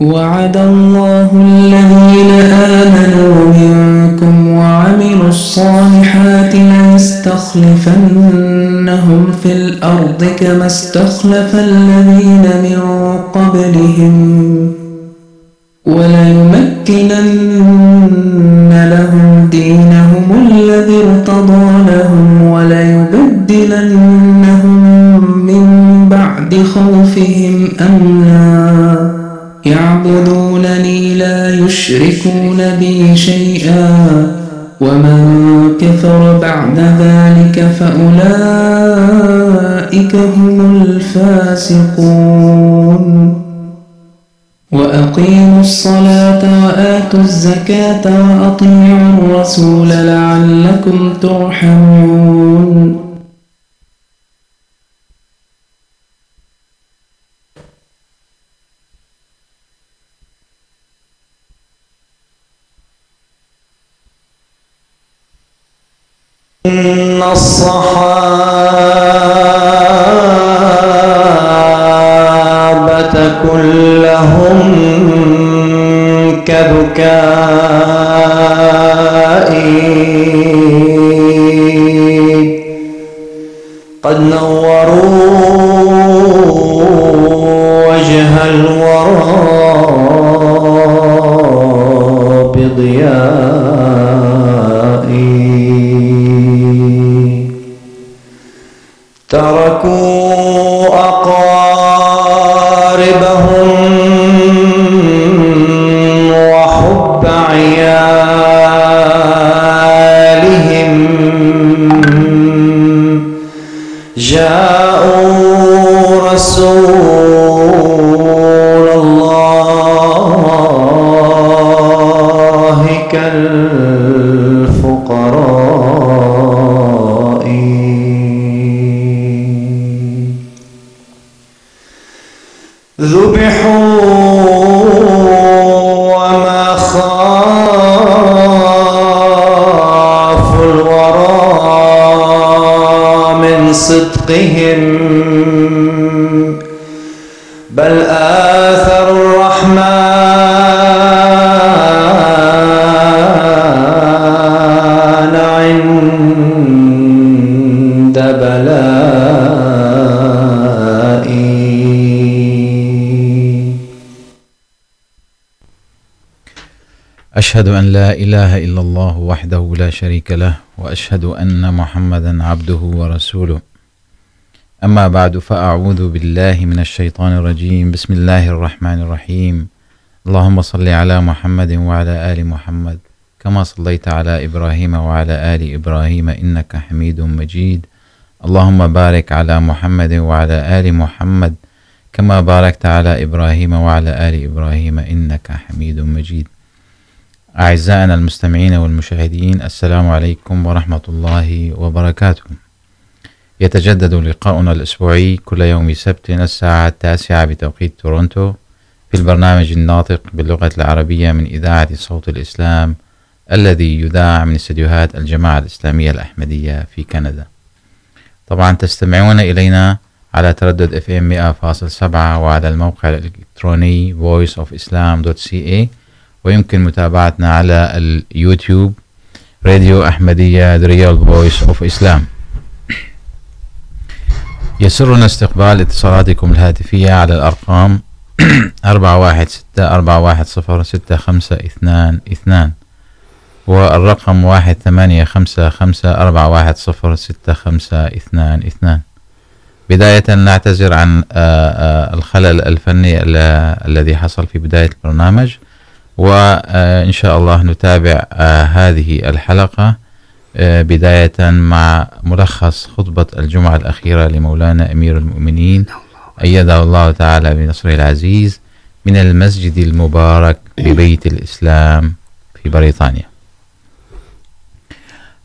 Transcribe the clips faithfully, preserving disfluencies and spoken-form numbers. وعد الله الذين آمنوا منكم وعملوا الصالحات ليستخلفنهم في الأرض كما استخلف الذين من قبلهم وليمكنن لهم دينهم الذي ارتضى لهم وليبدلنهم من بعد خوفهم أمنا يعبدونني لا يشركون بي شيئا ومن كفر بعد ذلك فأولئك هم الفاسقون وأقيموا الصلاة وآتوا الزكاة وأطيعوا الرسول لعلكم ترحمون إن الصحابة كلهم كبكائي قد نوروا وجه الورى بضيائي تركوا أقاربهم وحب عيالهم جاءوا رسول الله كالفقراء ذبحوا وما خافوا الورى من صدقهم بل آثروا الرحمن عند بلائه أشهد أن لا إله إلا الله وحده لا شريك له وأشهد أن محمدا عبده ورسوله أما بعد فأعوذ بالله من الشيطان الرجيم بسم الله الرحمن الرحيم اللهم صل على محمد وعلى آل محمد كما صليت على إبراهيم وعلى آل إبراهيم إنك حميد مجيد اللهم بارك على محمد وعلى آل محمد كما باركت على إبراهيم وعلى آل إبراهيم إنك حميد مجيد أعزائنا المستمعين والمشاهدين السلام عليكم ورحمة الله وبركاته. يتجدد لقاؤنا الأسبوعي كل يوم سبت الساعة التاسعة بتوقيت تورونتو في البرنامج الناطق باللغة العربية من إذاعة صوت الإسلام الذي يذاع من استديوهات الجماعة الإسلامية الأحمدية في كندا. طبعا تستمعون إلينا على تردد اف ام مئة فاصل سبعة وعلى الموقع الإلكتروني voice of islam dot c a ويمكن متابعتنا على اليوتيوب راديو أحمدية The Real Voice of Islam. يسرنا استقبال اتصالاتكم الهاتفية على الأرقام أربعة واحد ستة أربعة واحد صفر ستة خمسة اثنان اثنان والرقم واحد ثمانية خمسة خمسة أربعة واحد صفر ستة خمسة اثنان اثنان. بداية نعتذر عن الخلل الفني الذي حصل في بداية البرنامج وإن شاء الله نتابع هذه الحلقة بداية مع ملخص خطبة الجمعة الأخيرة لمولانا أمير المؤمنين أيده الله تعالى بنصره العزيز من المسجد المبارك ببيت الإسلام في بريطانيا.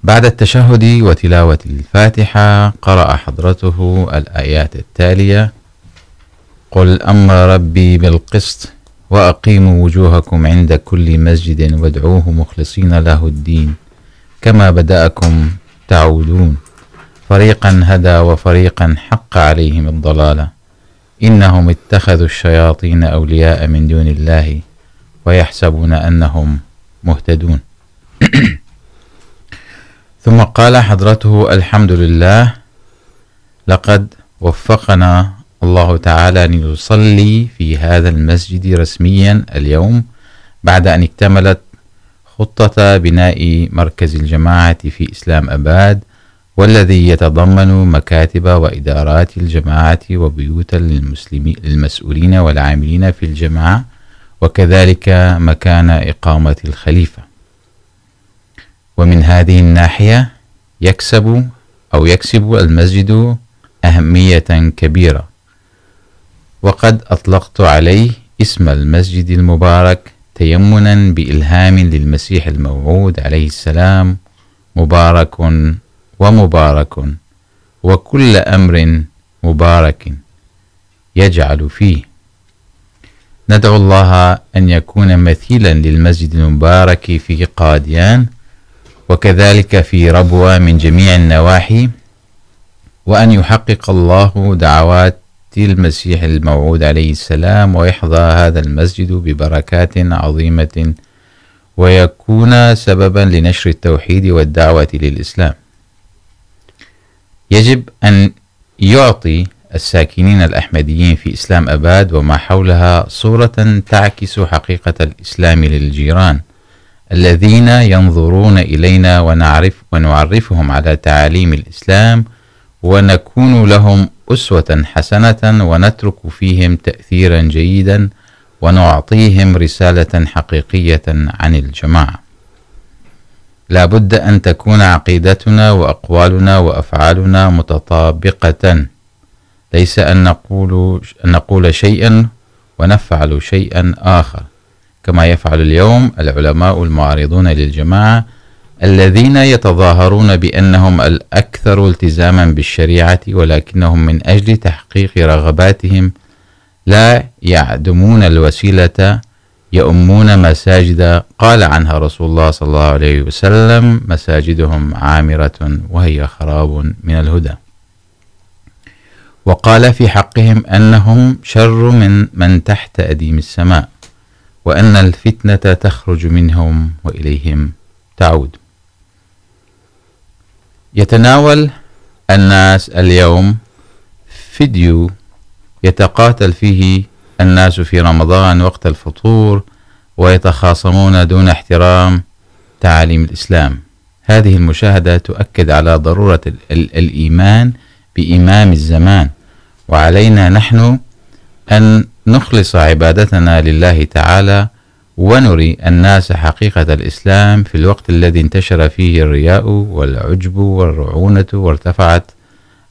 بعد التشهد وتلاوة الفاتحة قرأ حضرته الآيات التالية: قل أمر ربي بالقسط وأقيموا وجوهكم عند كل مسجد وادعوه مخلصين له الدين كما بدأكم تعودون فريقا هدى وفريقا حق عليهم الضلالة إنهم اتخذوا الشياطين أولياء من دون الله ويحسبون أنهم مهتدون. ثم قال حضرته الحمد لله لقد وفقنا الله تعالى لنصلي في هذا المسجد رسميا اليوم بعد أن اكتملت خطة بناء مركز الجماعة في إسلام آباد والذي يتضمن مكاتب وإدارات الجماعة وبيوتا للمسؤولين والعاملين في الجماعة وكذلك مكان إقامة الخليفة. ومن هذه الناحية يكسب أو يكسب المسجد أهمية كبيرة، وقد أطلقت عليه اسم المسجد المبارك تيمنا بإلهام للمسيح الموعود عليه السلام، مبارك ومبارك وكل أمر مبارك يجعل فيه. ندعو الله أن يكون مثيلا للمسجد المبارك في قاديان وكذلك في ربوة من جميع النواحي، وأن يحقق الله دعوات المسيح الموعود عليه السلام ويحظى هذا المسجد ببركات عظيمة ويكون سببا لنشر التوحيد والدعوة للإسلام. يجب أن يعطي الساكنين الأحمديين في إسلام آباد وما حولها صورة تعكس حقيقة الإسلام للجيران الذين ينظرون إلينا ونعرف ونعرفهم على تعاليم الإسلام ونكون لهم أسوة حسنة ونترك فيهم تأثيرا جيدا ونعطيهم رسالة حقيقية عن الجماعة. لا بد أن تكون عقيدتنا وأقوالنا وأفعالنا متطابقة، ليس أن نقول, أن نقول شيئا ونفعل شيئا آخر كما يفعل اليوم العلماء المعارضون للجماعة الذين يتظاهرون بأنهم الأكثر التزاما بالشريعة ولكنهم من أجل تحقيق رغباتهم لا يعدمون الوسيلة يؤمون مساجد قال عنها رسول الله صلى الله عليه وسلم مساجدهم عامرة وهي خراب من الهدى. وقال في حقهم أنهم شر من من تحت أديم السماء وأن الفتنة تخرج منهم وإليهم تعود. يتناول الناس اليوم فيديو يتقاتل فيه الناس في رمضان وقت الفطور ويتخاصمون دون احترام تعاليم الإسلام. هذه المشاهدة تؤكد على ضرورة الإيمان بإمام الزمان، وعلينا نحن أن نخلص عبادتنا لله تعالى ونري الناس حقيقة الإسلام في الوقت الذي انتشر فيه الرياء والعجب والرعونة وارتفعت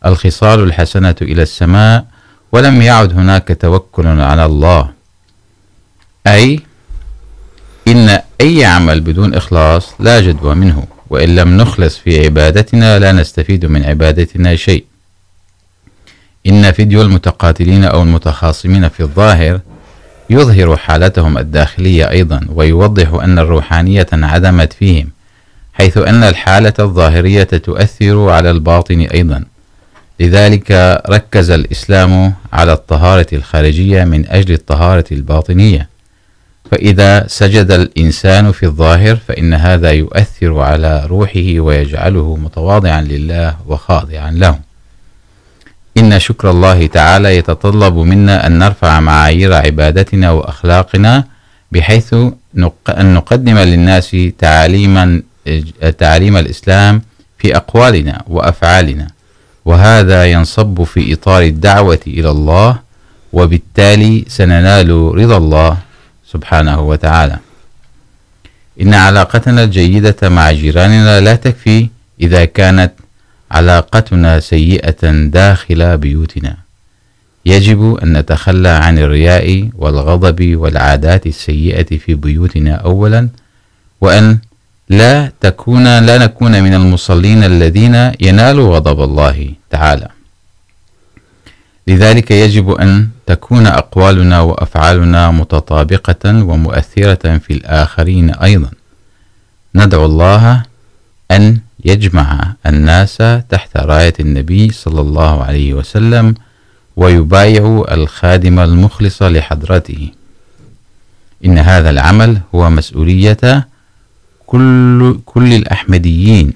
الخصال الحسنة إلى السماء ولم يعد هناك توكل على الله. أي إن أي عمل بدون إخلاص لا جدوى منه، وإن لم نخلص في عبادتنا لا نستفيد من عبادتنا شيء. إن فيديو المتقاتلين أو المتخاصمين في الظاهر يظهر حالتهم الداخلية أيضا ويوضح أن الروحانية انعدمت فيهم، حيث أن الحالة الظاهرية تؤثر على الباطن أيضا. لذلك ركز الإسلام على الطهارة الخارجية من أجل الطهارة الباطنية، فإذا سجد الإنسان في الظاهر فإن هذا يؤثر على روحه ويجعله متواضعا لله وخاضعا له. إن شكر الله تعالى يتطلب منا أن نرفع معايير عبادتنا وأخلاقنا بحيث أن نقدم للناس تعاليما تعاليم الإسلام في أقوالنا وأفعالنا، وهذا ينصب في إطار الدعوة إلى الله، وبالتالي سننال رضا الله سبحانه وتعالى. إن علاقتنا الجيدة مع جيراننا لا تكفي إذا كانت علاقتنا سيئة داخل بيوتنا. يجب أن نتخلى عن الرياء والغضب والعادات السيئة في بيوتنا أولا، وأن لا تكون لا نكون من المصلين الذين ينالوا غضب الله تعالى. لذلك يجب أن تكون أقوالنا وأفعالنا متطابقة ومؤثرة في الآخرين أيضا. ندعو الله أن يجمع الناس تحت راية النبي صلى الله عليه وسلم ويبايع الخادم المخلص لحضرته. إن هذا العمل هو مسؤولية كل كل الأحمديين.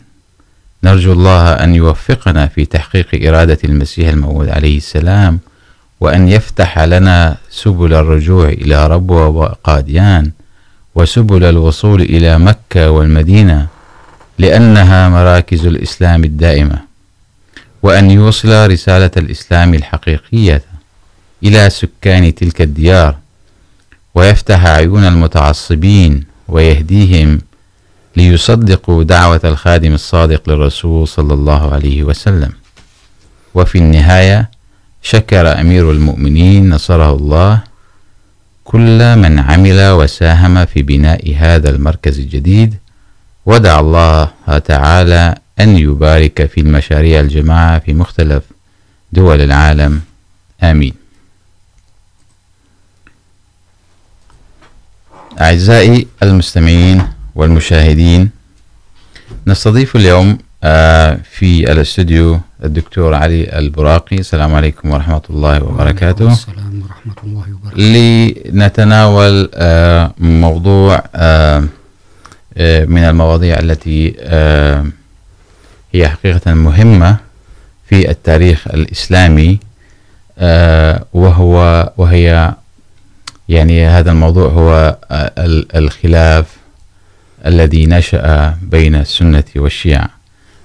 نرجو الله أن يوفقنا في تحقيق إرادة المسيح الموعود عليه السلام، وأن يفتح لنا سبل الرجوع إلى ربوة وقاديان وسبل الوصول إلى مكة والمدينة، لأنها مراكز الإسلام الدائمة، وأن يوصل رسالة الإسلام الحقيقية إلى سكان تلك الديار، ويفتح عيون المتعصبين ويهديهم ليصدقوا دعوة الخادم الصادق للرسول صلى الله عليه وسلم. وفي النهاية شكر أمير المؤمنين نصره الله كل من عمل وساهم في بناء هذا المركز الجديد، ودعا الله تعالى أن يبارك في المشاريع الجماعة في مختلف دول العالم. آمين. أعزائي المستمعين والمشاهدين، نستضيف اليوم في الاستوديو الدكتور علي البراقي. السلام عليكم ورحمة الله وبركاته. السلام ورحمة الله وبركاته. لنتناول موضوع من المواضيع التي هي حقيقة مهمة في التاريخ الإسلامي، وهو وهي يعني هذا الموضوع هو الخلاف الذي نشأ بين السنة والشيعة.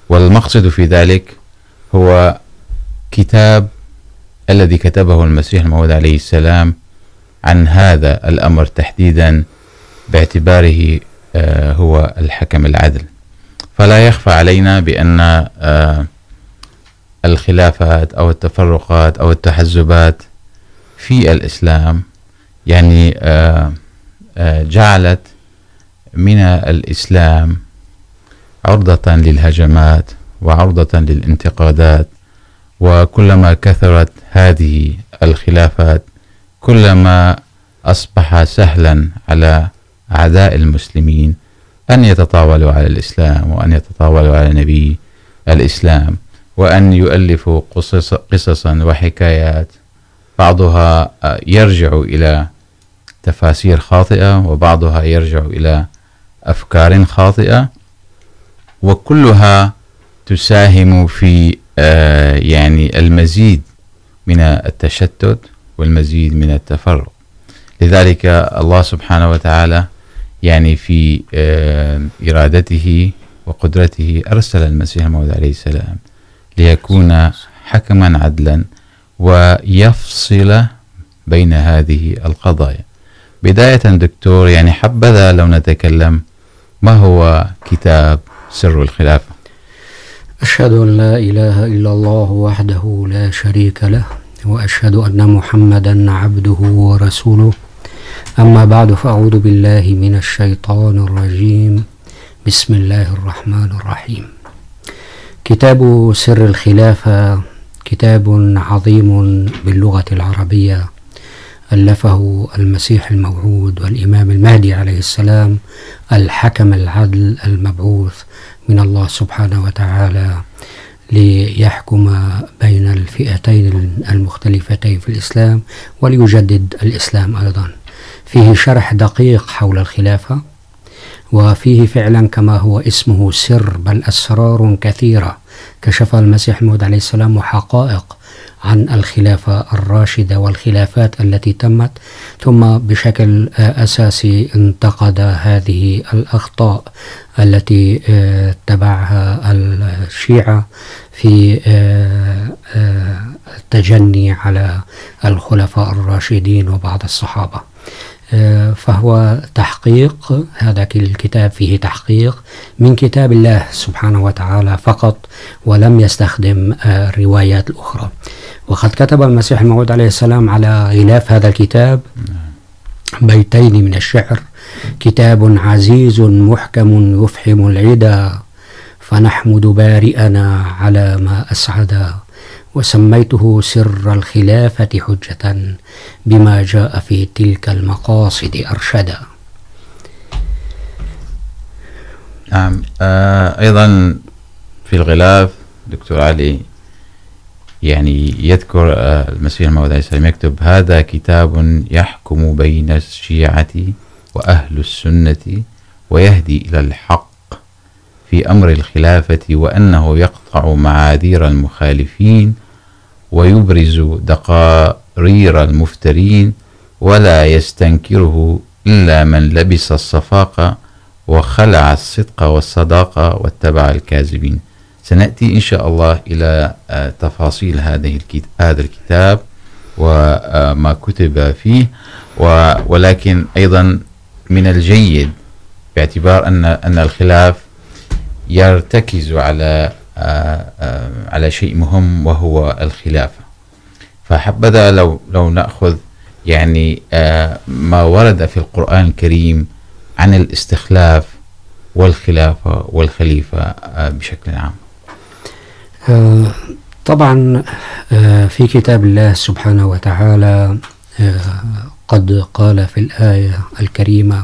والمقصد في ذلك هو كتاب الذي كتبه المسيح الموعود عليه السلام عن هذا الأمر تحديدا، باعتباره هو الحكم العدل. فلا يخفى علينا بأن الخلافات أو التفرقات أو التحزبات في الإسلام يعني جعلت من الإسلام عرضة للهجمات وعرضة للانتقادات، وكلما كثرت هذه الخلافات كلما أصبح سهلا على أعداء المسلمين أن يتطاولوا على الإسلام، وأن يتطاولوا على نبي الإسلام، وأن يؤلفوا قصص قصصا وحكايات بعضها يرجع إلى تفاسير خاطئة وبعضها يرجع إلى أفكار خاطئة، وكلها تساهم في يعني المزيد من التشتت والمزيد من التفرق. لذلك الله سبحانه وتعالى يعني في إرادته وقدرته أرسل المسيح الموعود عليه السلام ليكون حكما عدلا ويفصل بين هذه القضايا. بداية دكتور، يعني حبذا لو نتكلم ما هو كتاب سر الخلافة. أشهد أن لا إله إلا الله وحده لا شريك له، وأشهد أن محمدا عبده ورسوله. أما بعد، فأعوذ بالله من الشيطان الرجيم. بسم الله الرحمن الرحيم. كتاب سر الخلافة كتاب عظيم باللغة العربية ألفه المسيح الموعود والإمام المهدي عليه السلام، الحكم العدل المبعوث من الله سبحانه وتعالى ليحكم بين الفئتين المختلفتين في الإسلام وليجدد الإسلام أيضا. فيه شرح دقيق حول الخلافة، وفيه فعلا كما هو اسمه سر، بل أسرار كثيرة كشفها المسيح الموعود عليه السلام، وحقائق عن الخلافة الراشدة والخلافات التي تمت، ثم بشكل أساسي انتقد هذه الأخطاء التي اتبعها الشيعة في التجني على الخلفاء الراشدين وبعض الصحابة. فهو تحقيق، هذا الكتاب فيه تحقيق من كتاب الله سبحانه وتعالى فقط، ولم يستخدم الروايات الأخرى. وقد كتب المسيح الموعود عليه السلام على غلاف هذا الكتاب بيتين من الشعر: كتاب عزيز محكم يفحم العدا، فنحمد بارئنا على ما أسعدا، وسميته سر الخلافة حجة بما جاء في تلك المقاصد أرشدا. نعم. أيضا في الغلاف دكتور علي يعني يذكر المسيح الموعود عليه السلام، يكتب: هذا كتاب يحكم بين الشيعة وأهل السنة ويهدي إلى الحق في أمر الخلافة، وأنه يقطع معاذير المخالفين ويبرز دقارير المفترين، ولا يستنكره إلا من لبس الصفاقة وخلع الصدق والصداقة واتبع الكاذبين. سنأتي إن شاء الله إلى تفاصيل هذا الكتاب وما كتب فيه، ولكن أيضا من الجيد باعتبار أن أن الخلاف يرتكز على على شيء مهم وهو الخلافة، فحبذا لو لو نأخذ يعني ما ورد في القرآن الكريم عن الاستخلاف والخلافة والخليفة بشكل عام. طبعا في كتاب الله سبحانه وتعالى قد قال في الآية الكريمة: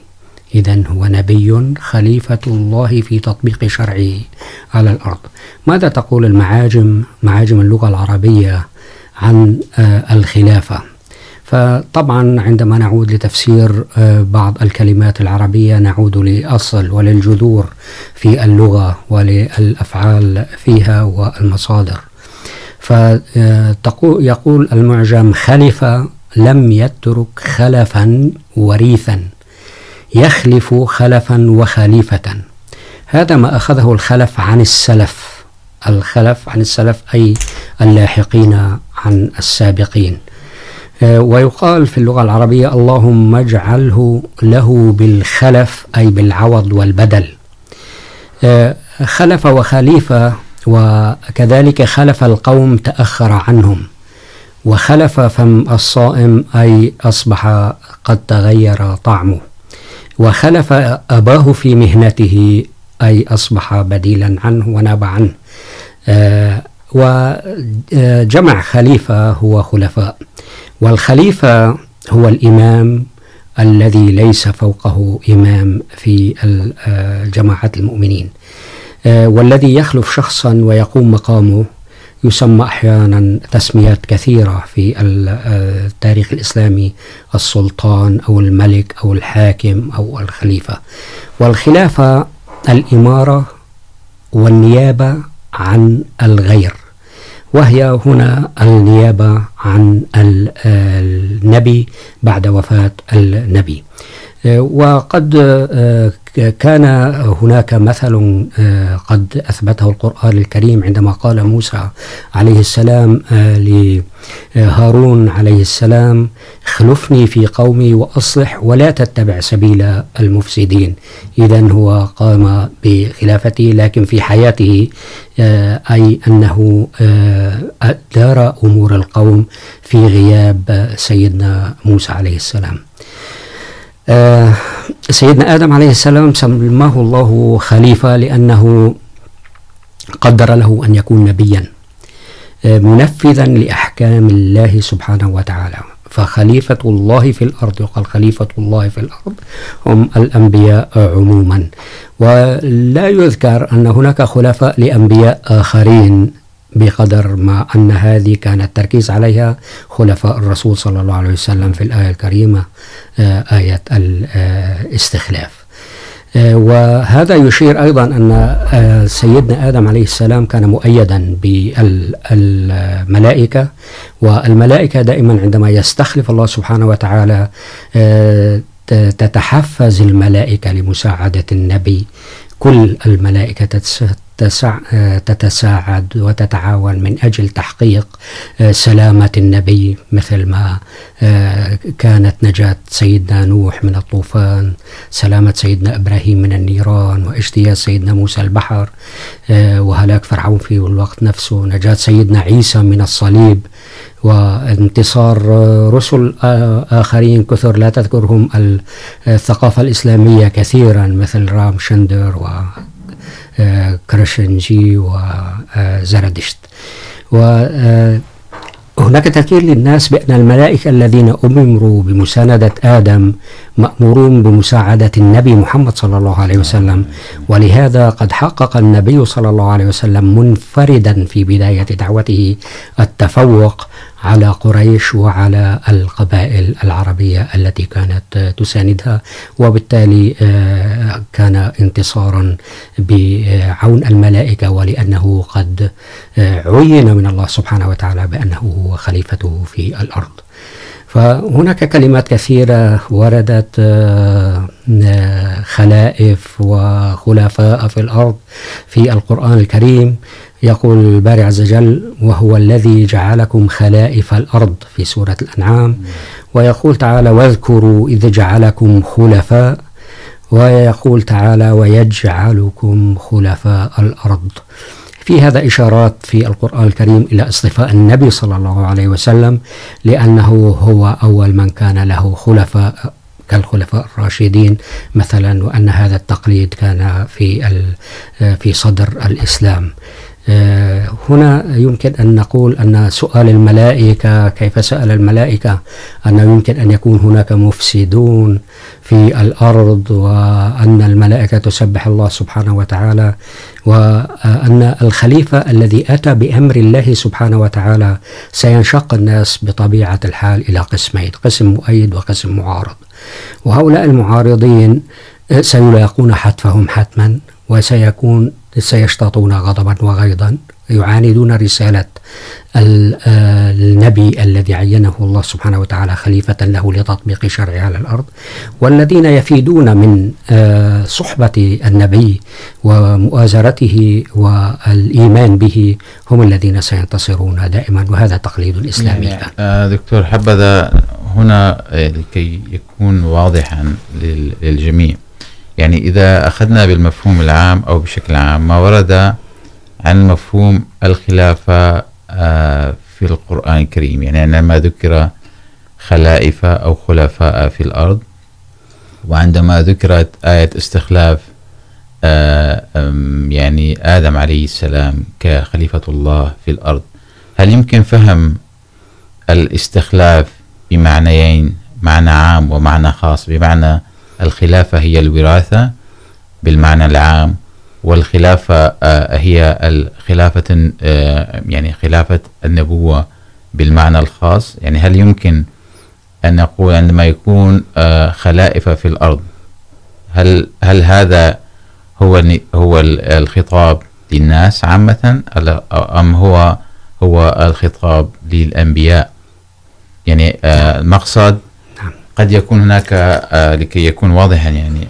إذن هو نبي خليفة الله في تطبيق شرعه على الأرض. ماذا تقول المعاجم معاجم اللغة العربية عن الخلافة؟ فطبعا عندما نعود لتفسير بعض الكلمات العربية نعود للأصل وللجذور في اللغة وللأفعال فيها والمصادر، فيقول المعجم: خلفة لم يترك خلفا وريثا، يخلف خلفا وخليفة. هذا ما أخذه الخلف عن السلف، الخلف عن السلف أي اللاحقين عن السابقين. ويقال في اللغة العربية: اللهم اجعله له بالخلف أي بالعوض والبدل. خلف وخليفة، وكذلك خلف القوم تأخر عنهم، وخلف فم الصائم أي أصبح قد تغير طعمه، وخلف أباه في مهنته أي أصبح بديلا عنه وناب عنه. وجمع خليفة هو خلفاء، والخليفة هو الإمام الذي ليس فوقه إمام في جماعة المؤمنين، والذي يخلف شخصا ويقوم مقامه يسمى أحيانا تسميات كثيرة في التاريخ الإسلامي: السلطان أو الملك أو الحاكم أو الخليفة. والخلافة الإمارة والنيابة عن الغير، وهي هنا النيابة عن النبي بعد وفاة النبي. وقد كان هناك مثل قد أثبته القرآن الكريم عندما قال موسى عليه السلام لهارون عليه السلام: خلفني في قومي وأصلح ولا تتبع سبيل المفسدين. إذن هو قام بخلافته لكن في حياته، أي أنه أدار أمور القوم في غياب سيدنا موسى عليه السلام. سيدنا آدم عليه السلام سماه الله خليفة لأنه قدر له أن يكون نبيا منفذا لأحكام الله سبحانه وتعالى، فخليفة الله في الأرض، وقال خليفة الله في الأرض هم الأنبياء عموما. ولا يذكر أن هناك خلفاء لأنبياء آخرين بقدر ما أن هذه كان التركيز عليها خلفاء الرسول صلى الله عليه وسلم في الآية الكريمة آية الاستخلاف. وهذا يشير أيضا أن سيدنا آدم عليه السلام كان مؤيدا بالملائكة، والملائكة دائما عندما يستخلف الله سبحانه وتعالى تتحفز الملائكة لمساعدة النبي، كل الملائكة تتساعد وتتعاون من أجل تحقيق سلامة النبي، مثل ما كانت نجاة سيدنا نوح من الطوفان، سلامة سيدنا إبراهيم من النيران، واجتياز سيدنا موسى البحر، وهلاك فرعون في الوقت نفسه، نجاة سيدنا عيسى من الصليب، وانتصار رسل آخرين كثر لا تذكرهم الثقافة الإسلامية كثيرا مثل رام شندر وكرشنجي وزردشت. وهناك تذكير للناس بأن الملائكة الذين أمروا بمساندة آدم مأمورون بمساعدة النبي محمد صلى الله عليه وسلم، ولهذا قد حقق النبي صلى الله عليه وسلم منفردا في بداية دعوته التفوق على قريش وعلى القبائل العربية التي كانت تساندها، وبالتالي كان انتصارا بعون الملائكة ولأنه قد عين من الله سبحانه وتعالى بأنه هو خليفته في الأرض. فهناك كلمات كثيرة وردت، خلائف وخلفاء في الأرض في القرآن الكريم. يقول الباري عز وجل: وهو الذي جعلكم خلائف الأرض في سورة الأنعام. ويقول تعالى: واذكروا إذ جعلكم خلفاء. ويقول تعالى: ويجعلكم خلفاء الأرض. في هذا إشارات في القرآن الكريم إلى اصطفاء النبي صلى الله عليه وسلم لأنه هو أول من كان له خلفاء كالخلفاء الراشدين مثلا، وأن هذا التقليد كان في في صدر الإسلام. هنا يمكن أن نقول أن سؤال الملائكة، كيف سأل الملائكة، أنه يمكن أن يكون هناك مفسدون في الأرض وأن الملائكة تسبح الله سبحانه وتعالى، وأن الخليفة الذي أتى بأمر الله سبحانه وتعالى سينشق الناس بطبيعة الحال إلى قسمين، قسم مؤيد وقسم معارض، وهؤلاء المعارضين سيلاقون حتفهم حتما وسيكون سيشتاطون غضبا وغيظا، يعاندون رسالة النبي الذي عينه الله سبحانه وتعالى خليفة له لتطبيق شرعه على الأرض، والذين يفيدون من صحبة النبي ومؤازرته والإيمان به هم الذين سينتصرون دائما، وهذا تقليد الإسلامي. دكتور حبذا هنا لكي يكون واضحا للجميع، يعني إذا أخذنا بالمفهوم العام أو بشكل عام ما ورد عن مفهوم الخلافة في القرآن الكريم، يعني عندما ذكر خلائف أو خلفاء في الأرض، وعندما ذكرت آية استخلاف يعني آدم عليه السلام كخليفة الله في الأرض، هل يمكن فهم الاستخلاف بمعنيين، معنى عام ومعنى خاص؟ بمعنى الخلافة هي الوراثة بالمعنى العام، والخلافة هي الخلافة يعني خلافة النبوة بالمعنى الخاص. يعني هل يمكن أن نقول عندما يكون خلائف في الأرض، هل هل هذا هو هو الخطاب للناس عامة أم هو هو الخطاب للأنبياء؟ يعني المقصد قد يكون هناك آه لكي يكون واضحا، يعني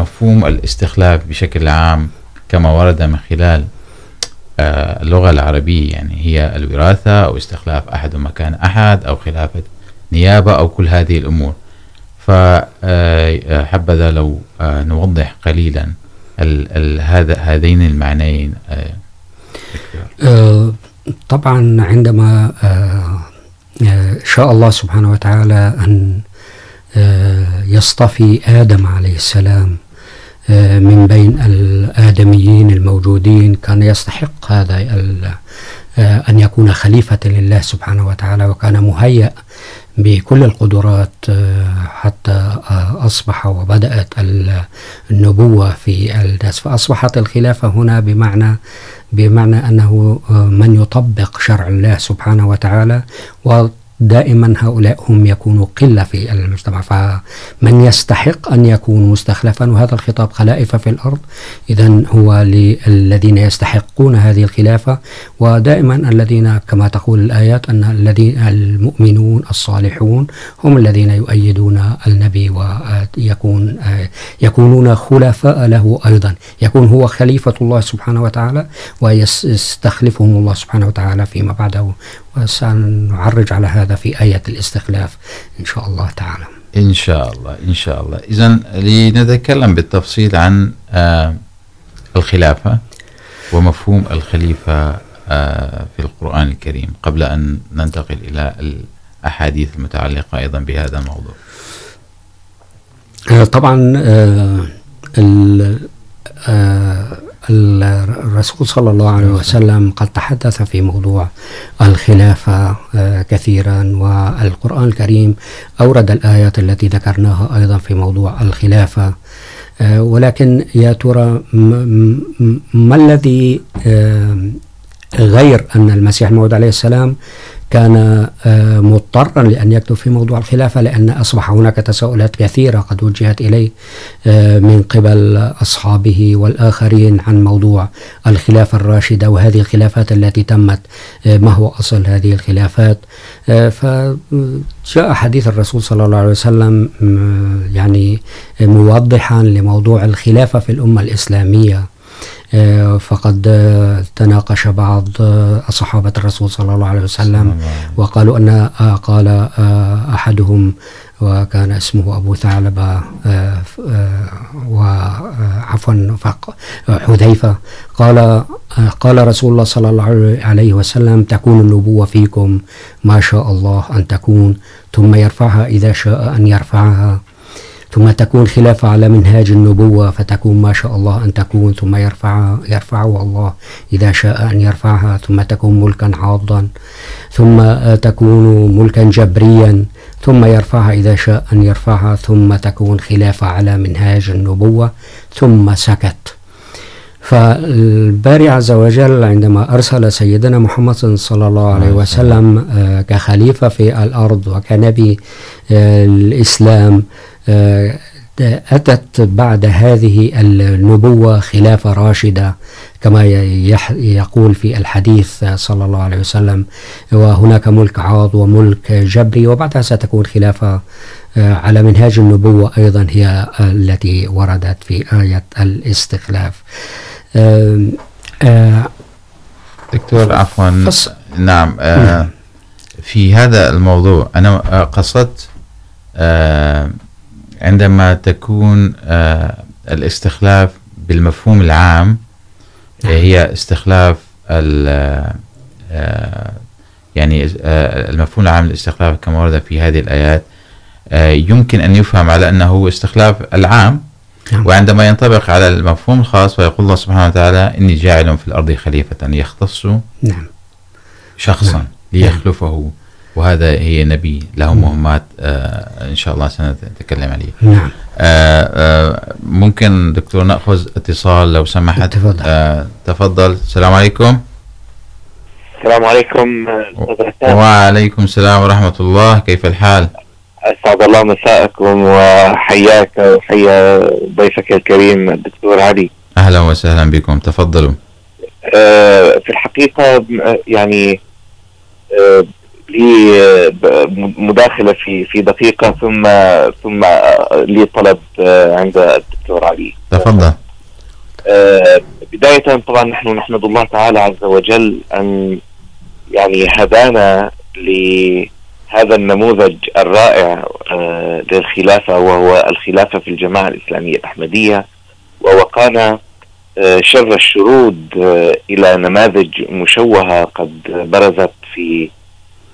مفهوم الاستخلاف بشكل عام كما ورد من خلال آه اللغة العربية، يعني هي الوراثة أو استخلاف أحد مكان أحد أو خلافة نيابة أو كل هذه الأمور. فحبذا لو آه نوضح قليلا هذا هذين المعنيين. آه آه طبعا عندما آه شاء الله سبحانه وتعالى أن يصطفي آدم عليه السلام من بين الآدميين الموجودين كان يستحق هذا أن يكون خليفة لله سبحانه وتعالى، وكان مهيأ بكل القدرات حتى أصبح وبدأت النبوة في الناس. فأصبحت الخلافة هنا بمعنى بمعنى أنه من يطبق شرع الله سبحانه وتعالى، ودائما هؤلاء هم يكونوا قلة في المجتمع، فمن يستحق أن يكون مستخلفا، وهذا الخطاب خلائف في الأرض، إذن هو للذين يستحقون هذه الخلافة، ودائما الذين كما تقول الآيات أن الذين المؤمنون الصالحون هم الذين يؤيدون النبي ويكون يكونون خلفاء له أيضا، يكون هو خليفة الله سبحانه وتعالى ويستخلفهم الله سبحانه وتعالى فيما بعده، وسنعرج على هذا في آية الاستخلاف إن شاء الله تعالى. إن شاء الله إن شاء الله. إذن لنتكلم بالتفصيل عن الخلافة ومفهوم الخليفة في القرآن الكريم، قبل أن ننتقل إلى الأحاديث المتعلقة أيضا بهذا الموضوع؟ طبعا الرسول صلى الله عليه وسلم قد تحدث في موضوع الخلافة كثيرا، والقرآن الكريم أورد الآيات التي ذكرناها أيضا في موضوع الخلافة، ولكن يا ترى ما الذي غير أن المسيح الموعود عليه السلام كان مضطرا لأن يكتب في موضوع الخلافة؟ لأن أصبح هناك تساؤلات كثيرة قد وجهت إليه من قبل أصحابه والآخرين عن موضوع الخلافة الراشدة، وهذه الخلافات التي تمت ما هو أصل هذه الخلافات. فجاء حديث الرسول صلى الله عليه وسلم يعني موضحا لموضوع الخلافة في الأمة الإسلامية، فقد تناقش بعض صحابة الرسول صلى الله عليه وسلم وقالوا أن قال أحدهم وكان اسمه أبو ثعلبة وعفوا حذيفة قال قال رسول الله صلى الله عليه وسلم: تكون النبوة فيكم ما شاء الله أن تكون، ثم يرفعها إذا شاء أن يرفعها، ثم تكون خلافة على منهاج النبوة فتكون ما شاء الله أن تكون، ثم يرفعها يرفعه الله إذا شاء أن يرفعها، ثم تكون ملكا عاضدا، ثم تكون ملكا جبريا، ثم يرفعها إذا شاء أن يرفعها، ثم تكون خلافة على منهاج النبوة، ثم سكت. فالباري عز وجل عندما أرسل سيدنا محمد صلى الله عليه وسلم كخليفة في الأرض وكنبي الإسلام، أتت بعد هذه النبوة خلافة راشدة كما يقول في الحديث صلى الله عليه وسلم، وهناك ملك عاض وملك جبري، وبعدها ستكون خلافة على منهاج النبوة أيضا هي التي وردت في آية الاستخلاف. دكتور عفوا فص... نعم في هذا الموضوع أنا قصدت عندما تكون الاستخلاف بالمفهوم العام هي استخلاف يعني المفهوم العام للاستخلاف كما ورد في هذه الآيات يمكن أن يفهم على أنه استخلاف العام، وعندما ينطبق على المفهوم الخاص ويقول الله سبحانه وتعالى: إني جاعل في الأرض خليفة، يختص شخصا ليخلفه، وهذا هي نبي له مهمات آه إن شاء الله سنتكلم عليها. نعم. آه آه ممكن دكتور نأخذ اتصال لو سمحت. تفضل. آه تفضل. السلام عليكم. السلام عليكم. وعليكم السلام ورحمة الله، كيف الحال؟ أسعد الله مساءكم وحياك وحيا ضيفك الكريم الدكتور علي. أهلا وسهلا بكم، تفضلوا. آه في الحقيقة يعني آه لي مداخلة في في دقيقة ثم ثم لي طلب عند الدكتور علي. تفضل. بداية طبعا نحن نحمد الله تعالى عز وجل أن يعني هدانا لهذا النموذج الرائع للخلافة، وهو الخلافة في الجماعة الإسلامية الأحمدية، ووقانا شر الشرود إلى نماذج مشوهة قد برزت في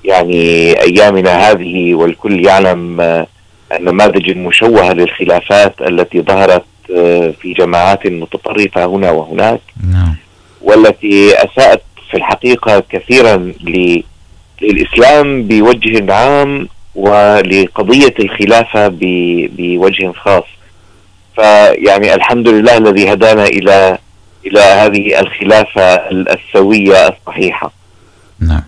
يعني أيامنا هذه، والكل يعلم النماذج المشوهة للخلافات التي ظهرت في جماعات متطرفة هنا وهناك، والتي أساءت في الحقيقة كثيرا للإسلام بوجه عام ولقضية الخلافة بوجه خاص. فيعني الحمد لله الذي هدانا إلى إلى هذه الخلافة السوية الصحيحة. نعم.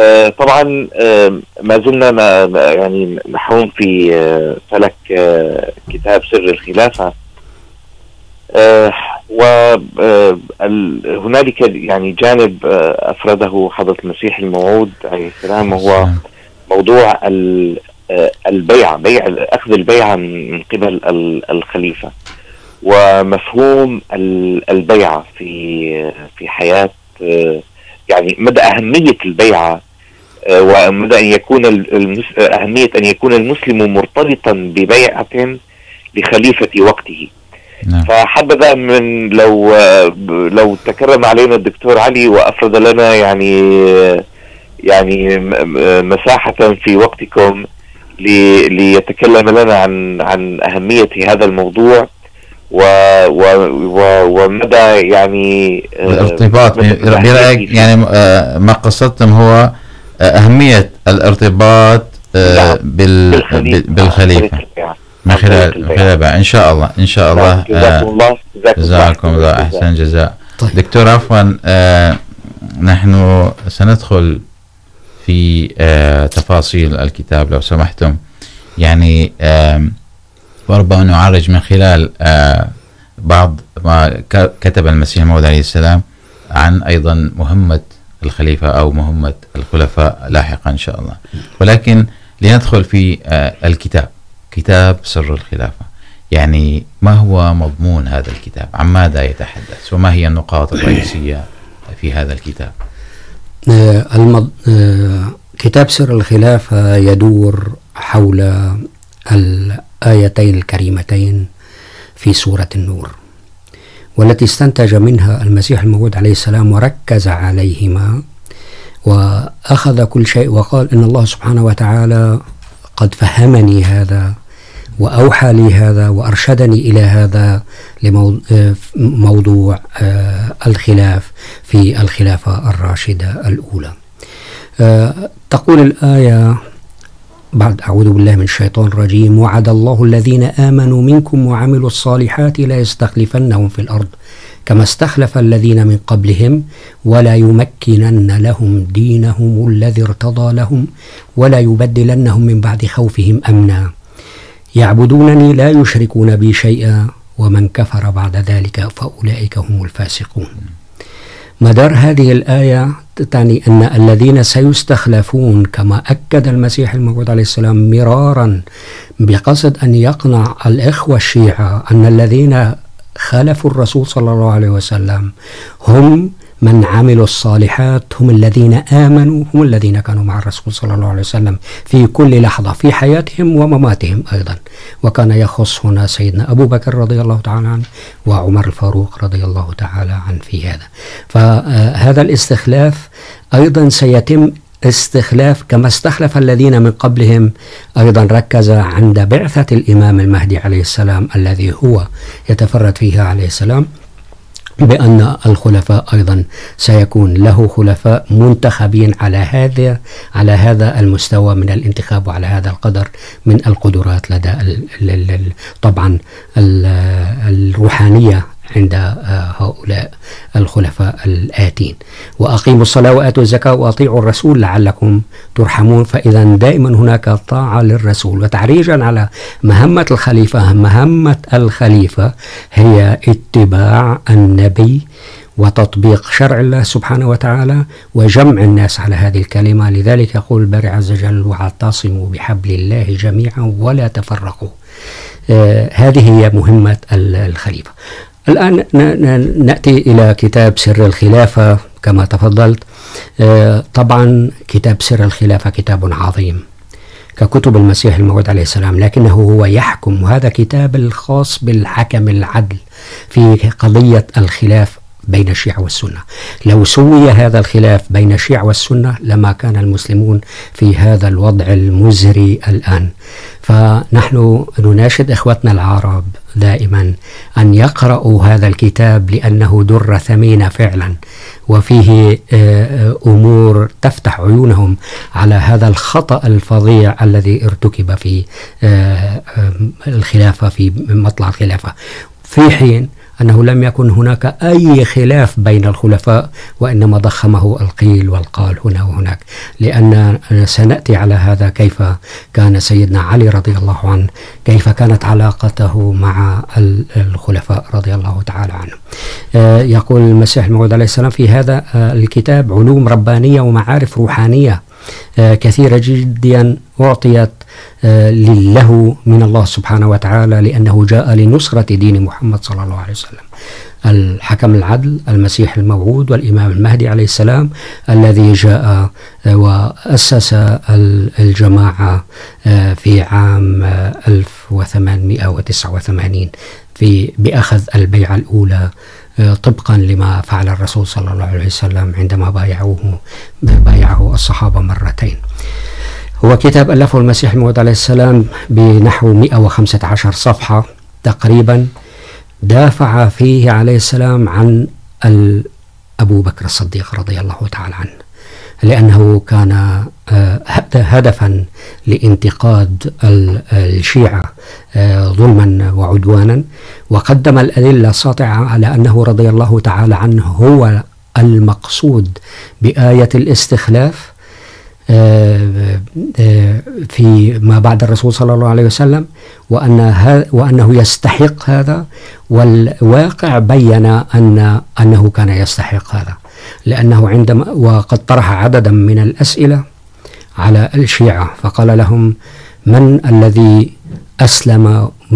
آه طبعا آه ما زلنا ما يعني نحوم في آه فلك آه كتاب سر الخلافة، آه وهنالك آه يعني جانب آه أفرده حضرة المسيح الموعود عليه السلام، وهو موضوع آه البيعة، بيع أخذ البيعة من قبل الخليفة، ومفهوم البيعة في في حياة آه يعني مدى أهمية البيعة، ومدى أن يكون أهمية أن يكون المسلم مرتبطا ببيعة لخليفة وقته. نعم. فحبذا من لو لو تكرم علينا الدكتور علي وافرد لنا يعني يعني مساحة في وقتكم لي ليتكلم لنا عن عن أهمية هذا الموضوع و و ومدى يعني الارتباط. برأيك يعني ما قصدتم هو أهمية الارتباط بال بالخليفة من خلال الخلافة إن شاء الله. إن شاء الله جزاكم الله جزاكم الله أحسن جزاء. دكتور عفوا، نحن سندخل في آه تفاصيل الكتاب لو سمحتم، يعني آه وربما نعالج من خلال آه بعض ما كتب المسيح الموعود عليه السلام عن أيضا مهمة الخليفة أو مهمة الخلفاء لاحقا إن شاء الله. ولكن لندخل في آه الكتاب، كتاب سر الخلافة، يعني ما هو مضمون هذا الكتاب، عن ماذا يتحدث، وما هي النقاط الرئيسية في هذا الكتاب؟ المض... كتاب سر الخلافة يدور حول الآيتين الكريمتين في سورة النور، والتي استنتج منها المسيح الموعود عليه السلام وركز عليهما وأخذ كل شيء وقال إن الله سبحانه وتعالى قد فهمني هذا وأوحى لي هذا وأرشدني إلى هذا لموضوع الخلاف في الخلافة الراشدة الأولى. تقول الآية بعد أعوذ بالله من الشيطان الرجيم: وعد الله الذين آمنوا منكم وعملوا الصالحات لا يستخلفنهم في الأرض كما استخلف الذين من قبلهم ولا يمكنن لهم دينهم الذي ارتضى لهم ولا يبدلنهم من بعد خوفهم أمنا يعبدونني لا يشركون بي شيئا ومن كفر بعد ذلك فأولئك هم الفاسقون. مدار هذه الآية تعني أن الذين سيستخلفون كما أكد المسيح الموعود عليه السلام مرارا بقصد أن يقنع الإخوة الشيعة أن الذين خالفوا الرسول صلى الله عليه وسلم هم من عملوا الصالحات، هم الذين آمنوا، هم الذين كانوا مع الرسول صلى الله عليه وسلم في كل لحظة في حياتهم ومماتهم أيضا. وكان يخص هنا سيدنا أبو بكر رضي الله تعالى عنه وعمر الفاروق رضي الله تعالى عنه في هذا. فهذا الاستخلاف أيضا سيتم استخلاف كما استخلف الذين من قبلهم، أيضا ركز عند بعثة الإمام المهدي عليه السلام الذي هو يتفرد فيها عليه السلام بأن الخلفاء أيضا سيكون له خلفاء منتخبين على هذا على هذا المستوى من الانتخاب وعلى هذا القدر من القدرات لدى ال ال ال طبعا ال الروحانية عند هؤلاء الخلفاء الآتين. وأقيموا الصلاة وآتوا الزكاة وأطيعوا الرسول لعلكم ترحمون. فإذا دائما هناك طاعة للرسول. وتعريجا على مهمة الخليفة، مهمة الخليفة هي اتباع النبي وتطبيق شرع الله سبحانه وتعالى وجمع الناس على هذه الكلمة. لذلك يقول الباري عز وجل: واعتصموا بحبل الله جميعا ولا تفرقوا. آه هذه هي مهمة الخليفة. الآن نأتي إلى كتاب سر الخلافة كما تفضلت. طبعا كتاب سر الخلافة كتاب عظيم ككتب المسيح الموعود عليه السلام، لكنه هو يحكم، وهذا كتاب الخاص بالحكم العدل في قضية الخلاف بين الشيعة والسنة. لو سوي هذا الخلاف بين الشيعة والسنة لما كان المسلمون في هذا الوضع المزري الآن. فنحن نناشد إخوتنا العرب دائما أن يقرأوا هذا الكتاب لأنه درة ثمينة فعلا، وفيه أمور تفتح عيونهم على هذا الخطأ الفظيع الذي ارتكب في الخلافة في مطلع الخلافة، في حين أنه لم يكن هناك أي خلاف بين الخلفاء وإنما ضخمه القيل والقال هنا وهناك. لأن سنأتي على هذا كيف كان سيدنا علي رضي الله عنه، كيف كانت علاقته مع الخلفاء رضي الله تعالى عنه. يقول المسيح الموعود عليه السلام في هذا الكتاب علوم ربانية ومعارف روحانية كثيرة جدا أعطيت له من الله سبحانه وتعالى لأنه جاء لنصرة دين محمد صلى الله عليه وسلم. الحكم العدل، المسيح الموعود والإمام المهدي عليه السلام الذي جاء وأسس الجماعة في عام ألف وثمانمئة وتسعة وثمانين في بأخذ البيعة الأولى طبقا لما فعل الرسول صلى الله عليه وسلم عندما بايعوه بايعه الصحابة مرتين. هو كتاب ألفه المسيح الموعود عليه السلام بنحو مئة وخمسة عشر صفحة تقريبا، دافع فيه عليه السلام عن أبو بكر الصديق رضي الله تعالى عنه، لأنه كان هدفا لانتقاد الشيعة ظلما وعدوانا، وقدم الأدلة الساطعة على أنه رضي الله تعالى عنه هو المقصود بآية الاستخلاف في ما بعد الرسول صلى الله عليه وسلم، وأن وأنه يستحق هذا، والواقع بين أن أنه كان يستحق هذا، لأنه عندما وقد طرح عددا من الأسئلة على الشيعة فقال لهم: من الذي أسلم،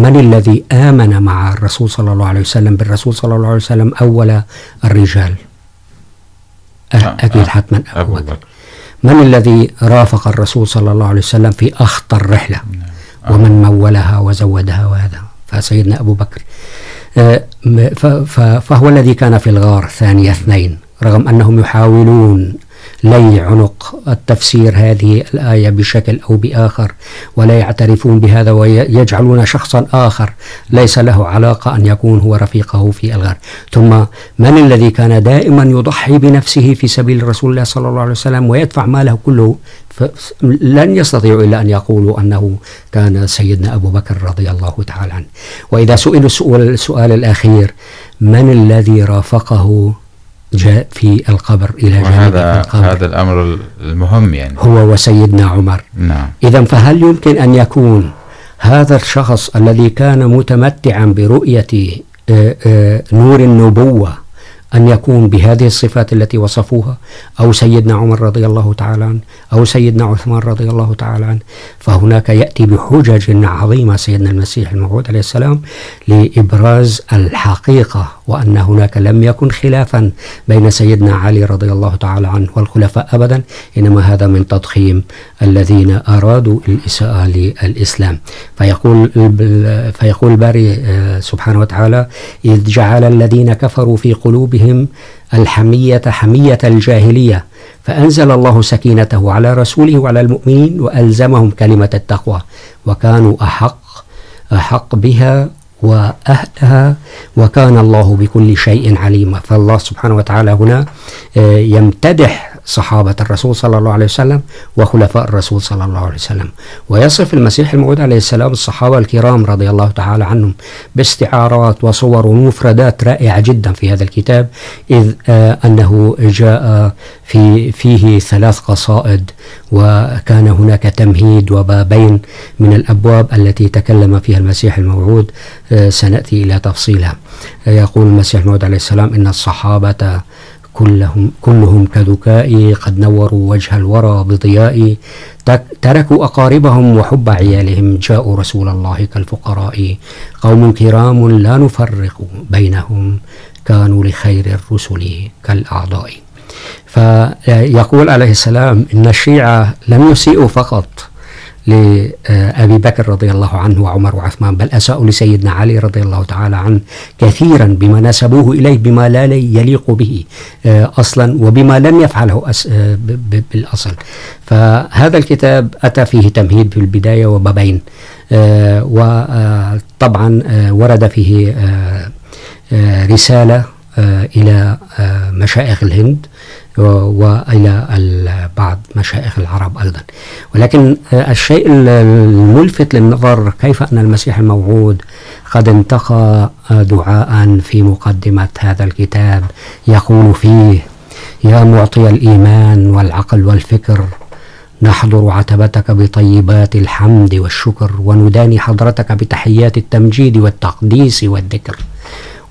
من الذي آمن مع الرسول صلى الله عليه وسلم بالرسول صلى الله عليه وسلم أول الرجال؟ أكيد حتما أبو بكر. من الذي رافق الرسول صلى الله عليه وسلم في أخطر رحلة ومن مولها وزودها وهذا؟ فسيدنا أبو بكر. فهو الذي كان في الغار ثاني اثنين، رغم أنهم يحاولون لي عنق التفسير هذه الآية بشكل أو بآخر ولا يعترفون بهذا، ويجعلون شخصا آخر ليس له علاقة أن يكون هو رفيقه في الغار. ثم من الذي كان دائما يضحي بنفسه في سبيل رسول الله صلى الله عليه وسلم ويدفع ماله كله، لن يستطيعوا إلا أن يقولوا أنه كان سيدنا أبو بكر رضي الله تعالى عنه. وإذا سئلوا السؤال الأخير: من الذي رافقه جاء في القبر إلى جانب القبر؟ هذا الأمر المهم يعني، هو وسيدنا عمر. نعم. إذن فهل يمكن أن يكون هذا الشخص الذي كان متمتعا برؤية نور النبوة أن يكون بهذه الصفات التي وصفوها، أو سيدنا عمر رضي الله تعالى عنه، أو سيدنا عثمان رضي الله تعالى عنه؟ فهناك يأتي بحجج عظيمة سيدنا المسيح الموعود عليه السلام لإبراز الحقيقة، وأن هناك لم يكن خلافا بين سيدنا علي رضي الله تعالى عنه والخلفاء أبدا، إنما هذا من تضخيم الذين أرادوا الإساءة للإسلام. فيقول فيقول الباري سبحانه وتعالى: إذ جعل الذين كفروا في قلوبهم الحمية حمية الجاهلية فأنزل الله سكينته على رسوله وعلى المؤمنين وألزمهم كلمة التقوى وكانوا أحق أحق بها وأهلها وكان الله بكل شيء عليما. فالله سبحانه وتعالى هنا يمتدح صحابة الرسول صلى الله عليه وسلم وخلفاء الرسول صلى الله عليه وسلم، ويصف المسيح الموعود عليه السلام الصحابة الكرام رضي الله تعالى عنهم باستعارات وصور ومفردات رائعة جدا في هذا الكتاب، إذ أنه جاء في فيه ثلاث قصائد، وكان هناك تمهيد وبابين من الأبواب التي تكلم فيها المسيح الموعود، سنأتي إلى تفصيلها. يقول المسيح الموعود عليه السلام: إن الصحابة كلهم كلهم كذكائي قد نوروا وجه الورى بضيائي، تركوا أقاربهم وحب عيالهم جاءوا رسول الله كالفقراء، قوم كرام لا نفرق بينهم كانوا لخير الرسل كالأعضاء. فيقول عليه السلام: إن الشيعة لم يسيئوا فقط لأبي بكر رضي الله عنه وعمر وعثمان، بل أساءوا لسيدنا علي رضي الله تعالى عنه كثيرا بما نسبوه إليه بما لا يليق به أصلا وبما لم يفعله بالأصل. فهذا الكتاب أتى فيه تمهيد في البداية وبابين، وطبعا ورد فيه رسالة إلى مشايخ الهند وإلى بعض مشايخ العرب أيضا. ولكن الشيء الملفت للنظر كيف أن المسيح الموعود قد انتقى دعاء في مقدمة هذا الكتاب يقول فيه: يا معطي الإيمان والعقل والفكر، نحضر عتبتك بطيبات الحمد والشكر، ونداني حضرتك بتحيات التمجيد والتقديس والذكر،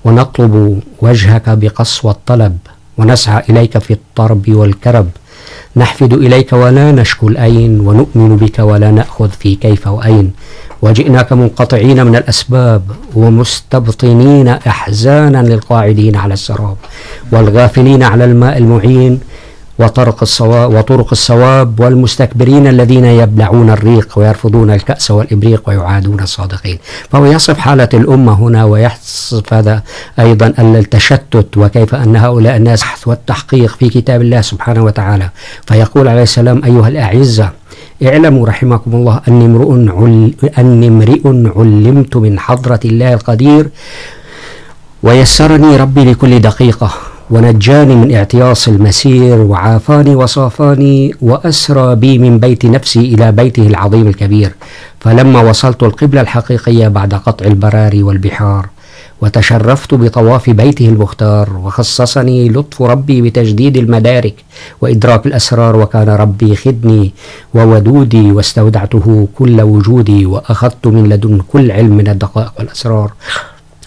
ونطلب وجهك بقسوى الطلب، ونسعى إليك في الطرب والكرب، نحفد إليك ولا نشكو الأين، ونؤمن بك ولا نأخذ في كيف وأين، وجئناك منقطعين من الأسباب ومستبطنين أحزانا للقاعدين على السراب والغافلين على الماء المعين، وطرق الصواب وطرق الصواب والمستكبرين الذين يبلعون الريق ويرفضون الكأس والإبريق ويعادون الصادقين. فهو يصف حالة الأمة هنا، ويصف هذا أيضا التشتت، وكيف أن هؤلاء الناس والتحقيق في كتاب الله سبحانه وتعالى. فيقول عليه السلام: أيها الأعزة اعلموا رحمكم الله أني امرئ أني امرئ علمت من حضرة الله القدير، ويسرني ربي لكل دقيقة، ونجاني من اعتياص المسير، وعافاني وصافاني، وأسرى بي من بيت نفسي إلى بيته العظيم الكبير. فلما وصلت القبلة الحقيقية بعد قطع البراري والبحار، وتشرفت بطواف بيته المختار، وخصصني لطف ربي بتجديد المدارك وإدراك الأسرار، وكان ربي خدني وودودي، واستودعته كل وجودي، وأخذت من لدن كل علم من الدقائق والأسرار،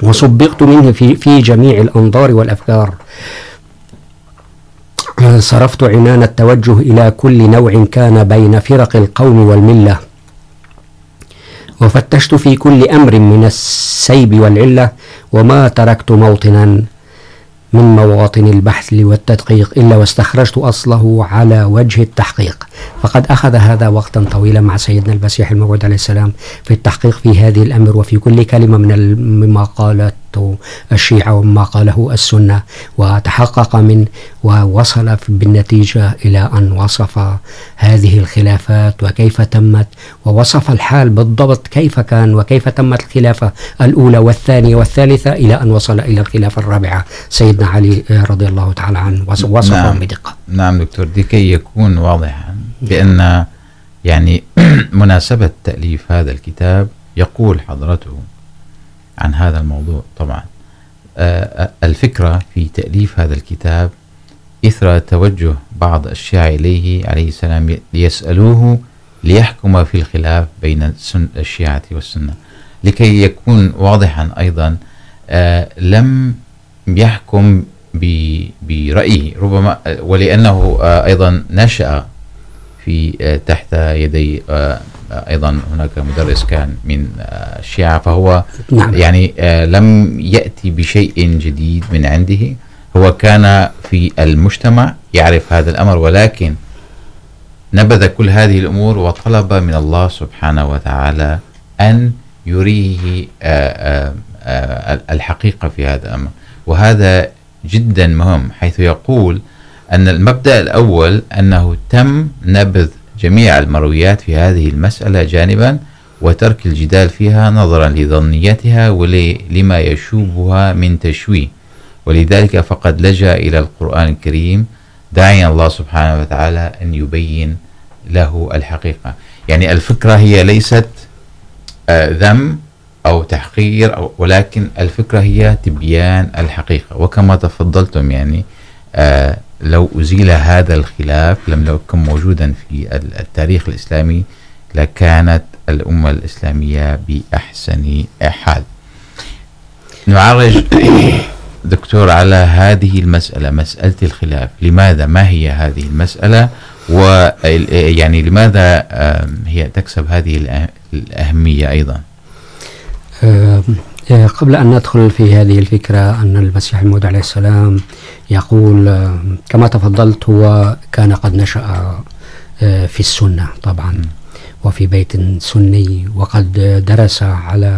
وصبغت منه في في جميع الأنظار والأفكار. صرفت عنان التوجه إلى كل نوع كان بين فرق القوم والملة، وفتشت في كل أمر من السيب والعلة، وما تركت موطنا من مواطن البحث والتدقيق إلا واستخرجت أصله على وجه التحقيق. فقد أخذ هذا وقتا طويلا مع سيدنا المسيح الموعود عليه السلام في التحقيق في هذه الأمر، وفي كل كلمة من مما قالته الشيعة وما قاله السنة، وتحقق من ووصل بالنتيجة إلى أن وصف هذه الخلافات وكيف تمت، ووصف الحال بالضبط كيف كان وكيف تمت الخلافة الأولى والثانية والثالثة، إلى أن وصل إلى الخلافة الرابعة سيدنا علي رضي الله تعالى عنه، وصفهم نعم بدقة. نعم دكتور، لكي يكون واضحا بأن يعني مناسبة تأليف هذا الكتاب يقول حضرته عن هذا الموضوع. طبعا الفكرة في تأليف هذا الكتاب إثر توجه بعض الشيعة إليه عليه السلام ليسألوه ليحكم في الخلاف بين الشيعة والسنة. لكي يكون واضحا أيضا لم يحكم برأيه ربما، ولأنه أيضا نشأ في تحت يدي أيضا هناك مدرس كان من الشيعة، فهو يعني لم يأتي بشيء جديد من عنده، هو كان في المجتمع يعرف هذا الأمر، ولكن نبذ كل هذه الأمور وطلب من الله سبحانه وتعالى أن يريه الحقيقة في هذا الأمر. وهذا جدا مهم، حيث يقول أن المبدأ الأول أنه تم نبذ جميع المرويات في هذه المسألة جانبا، وترك الجدال فيها نظرا لظنيتها ولما يشوبها من تشويه، ولذلك فقد لجأ إلى القرآن الكريم داعيا الله سبحانه وتعالى أن يبين له الحقيقة. يعني الفكرة هي ليست ذم أو تحقير، ولكن الفكرة هي تبيان الحقيقة. وكما تفضلتم يعني لو أزيل هذا الخلاف لم لو كان موجودا في التاريخ الإسلامي لكانت الأمة الإسلامية بأحسن حال. نعرج دكتور على هذه المسألة، مسألة الخلاف، لماذا ما هي هذه المسألة، ويعني لماذا هي تكسب هذه الأهمية أيضا؟ قبل أن ندخل في هذه الفكرة، أن المسيح الموعود عليه السلام يقول كما تفضلت هو كان قد نشأ في السنة طبعا، وفي بيت سني، وقد درس على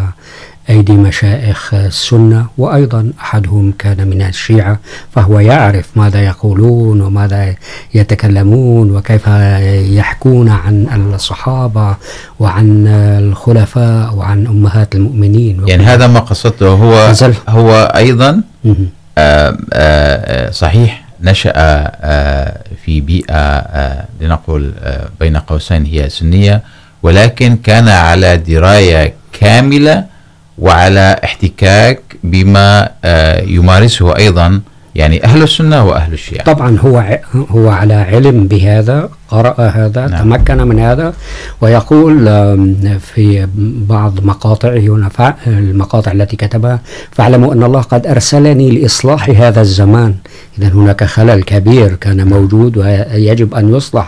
أيدي مشايخ السنة، وأيضا أحدهم كان من الشيعة، فهو يعرف ماذا يقولون وماذا يتكلمون، وكيف يحكون عن الصحابة وعن الخلفاء وعن أمهات المؤمنين. يعني هذا ما قصده، هو أزل. هو أيضا آآ آآ صحيح نشأ في بيئة لنقول بين قوسين هي سنية، ولكن كان على دراية كاملة وعلى احتكاك بما يمارسه أيضا يعني أهل السنة وأهل الشيعة. طبعا هو هو على علم بهذا، قرأ هذا، نعم. تمكن من هذا، ويقول في بعض مقاطعه هنا، المقاطع التي كتبها: فاعلموا أن الله قد أرسلني لإصلاح هذا الزمان. إذن هناك خلل كبير كان موجود ويجب أن يصلح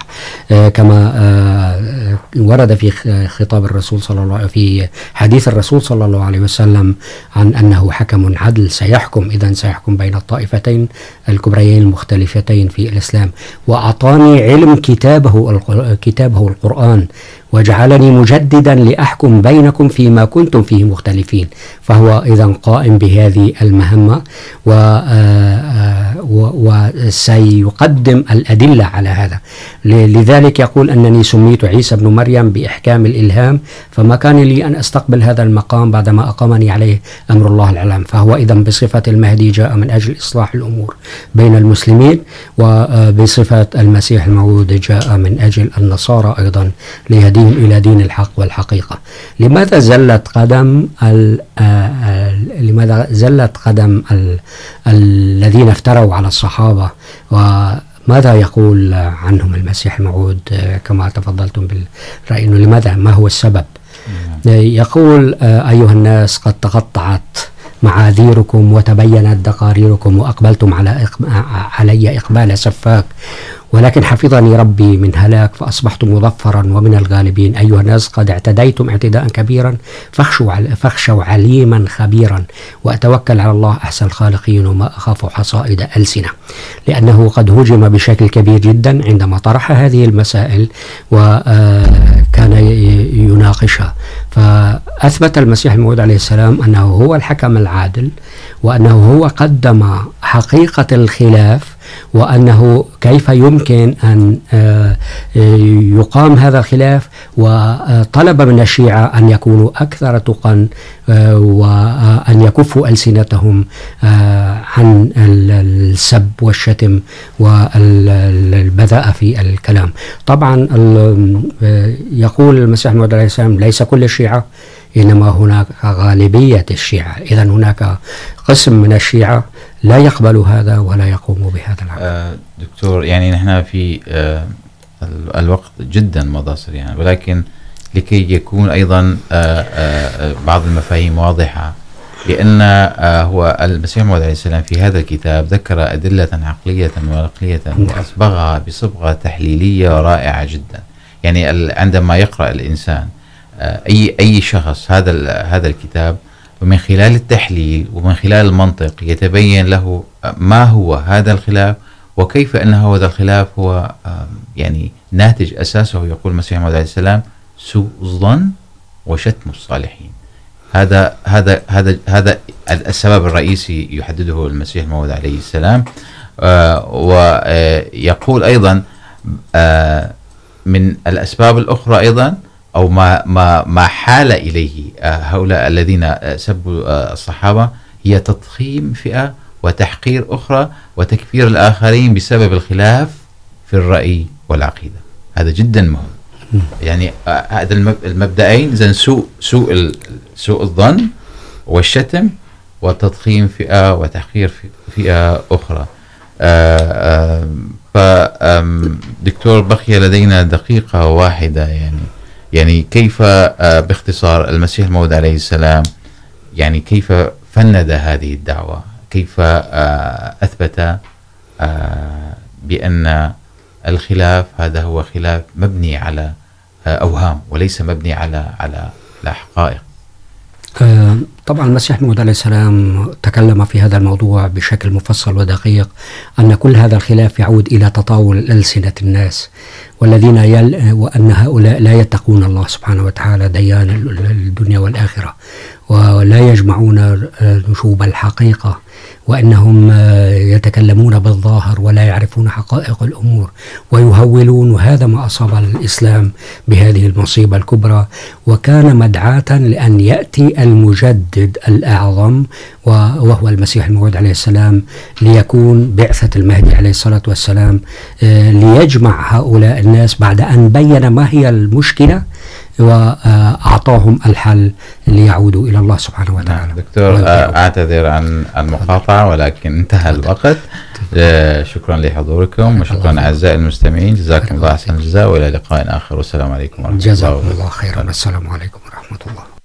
كما ورد في خطاب الرسول صلى الله عليه وسلم، في حديث الرسول صلى الله عليه وسلم عن أنه حكم عدل سيحكم، إذن سيحكم بين الطائفتين الكبريين المختلفتين في الإسلام. وأعطاني علم كتابه كتابه القرآن وجعلني مجددا لأحكم بينكم فيما كنتم فيه مختلفين. فهو إذن قائم بهذه المهمة وسيقدم الأدلة على هذا. لذلك يقول: أنني سميت عيسى بن مريم بإحكام الإلهام، فما كان لي أن أستقبل هذا المقام بعدما أقامني عليه أمر الله العلام. فهو إذن بصفة المهدي جاء من أجل إصلاح الأمور بين المسلمين، وبصفة المسيح الموعود جاء من أجل النصارى أيضا لهدي إلى دين الحق والحقيقة. لماذا زلت قدم ال لماذا زلت قدم ال الذين افتروا على الصحابة، وماذا يقول عنهم المسيح الموعود كما تفضلتم بالرأي؟ لماذا؟ ما هو السبب؟ يقول: أيها الناس، قد تقطعت معاذيركم وتبينت دقاريركم وأقبلتم على علي إقبال سفاك، ولكن حفظني ربي من هلاك فأصبحت مظفرا ومن الغالبين. أيها الناس، قد اعتديتم اعتداء كبيرا فاخشوا فاخشوا عليما خبيرا، وأتوكل على الله أحسن الخالقين وما أخاف حصائد ألسنة. لأنه قد هجم بشكل كبير جدا عندما طرح هذه المسائل وكان يناقشها. فأثبت المسيح الموعود عليه السلام أنه هو الحكم العادل، وأنه هو قدم حقيقة الخلاف، وأنه كيف يمكن أن يقام هذا الخلاف. وطلب من الشيعة أن يكونوا أكثر تقى وأن يكفوا ألسنتهم عن السب والشتم والبذاءة في الكلام. طبعا يقول المسيح الموعود عليه السلام: ليس كل الشيعة، إنما هناك غالبية الشيعة. إذن هناك قسم من الشيعة لا يقبل هذا ولا يقوم بهذا العمل. دكتور، يعني نحن في الوقت جدا مضاصر يعني، ولكن لكي يكون أيضا بعض المفاهيم واضحة، لأن هو المسيح الموعود عليه السلام في هذا الكتاب ذكر أدلة عقلية ونقلية وأصبغها بصبغة تحليلية رائعة جدا. يعني عندما يقرأ الإنسان أي أي شخص هذا هذا الكتاب، ومن خلال التحليل ومن خلال المنطق يتبين له ما هو هذا الخلاف، وكيف أن هذا الخلاف هو يعني ناتج أساسه، يقول المسيح الموعود عليه السلام: سوء الظن وشتم الصالحين. هذا هذا هذا هذا السبب الرئيسي يحدده المسيح الموعود عليه السلام. ويقول أيضا من الأسباب الأخرى أيضا، أو ما ما ما حال إليه هؤلاء الذين سبوا الصحابة، هي تضخيم فئة وتحقير أخرى وتكفير الآخرين بسبب الخلاف في الرأي والعقيدة. هذا جدا مهم. يعني هذا المبدأين، إذن سوء سوء سوء الظن والشتم، وتضخيم فئة وتحقير فئة أخرى. فدكتور، بقي لدينا دقيقة واحدة. يعني يعني كيف باختصار المسيح الموعود عليه السلام يعني كيف فند هذه الدعوة؟ كيف أثبت بأن الخلاف هذا هو خلاف مبني على أوهام وليس مبني على على الحقائق؟ طبعا المسيح الموعود عليه السلام تكلم في هذا الموضوع بشكل مفصل ودقيق، أن كل هذا الخلاف يعود إلى تطاول ألسنة الناس، والذين يل وأن هؤلاء لا يتقون الله سبحانه وتعالى ديان الدنيا والآخرة، ولا يجمعون نشوب الحقيقة، وأنهم يتكلمون بالظاهر ولا يعرفون حقائق الأمور، ويهولون. وهذا ما أصاب الإسلام بهذه المصيبة الكبرى. وكان مدعاة لأن يأتي المجدد الأعظم وهو المسيح الموعود عليه السلام، ليكون بعثة المهدي عليه الصلاة والسلام، ليجمع هؤلاء الناس بعد أن بين ما هي المشكلة وأعطاهم الحل ليعودوا إلى الله سبحانه وتعالى. دكتور أعتذر عن المقاطعة ولكن انتهى الوقت. شكرا لحضوركم وشكرا أعزائي المستمعين، جزاكم الله أحسن الجزاء، وإلى لقاء آخر والسلام عليكم ورحمة الله. جزاكم الله خيرا والسلام عليكم ورحمة الله.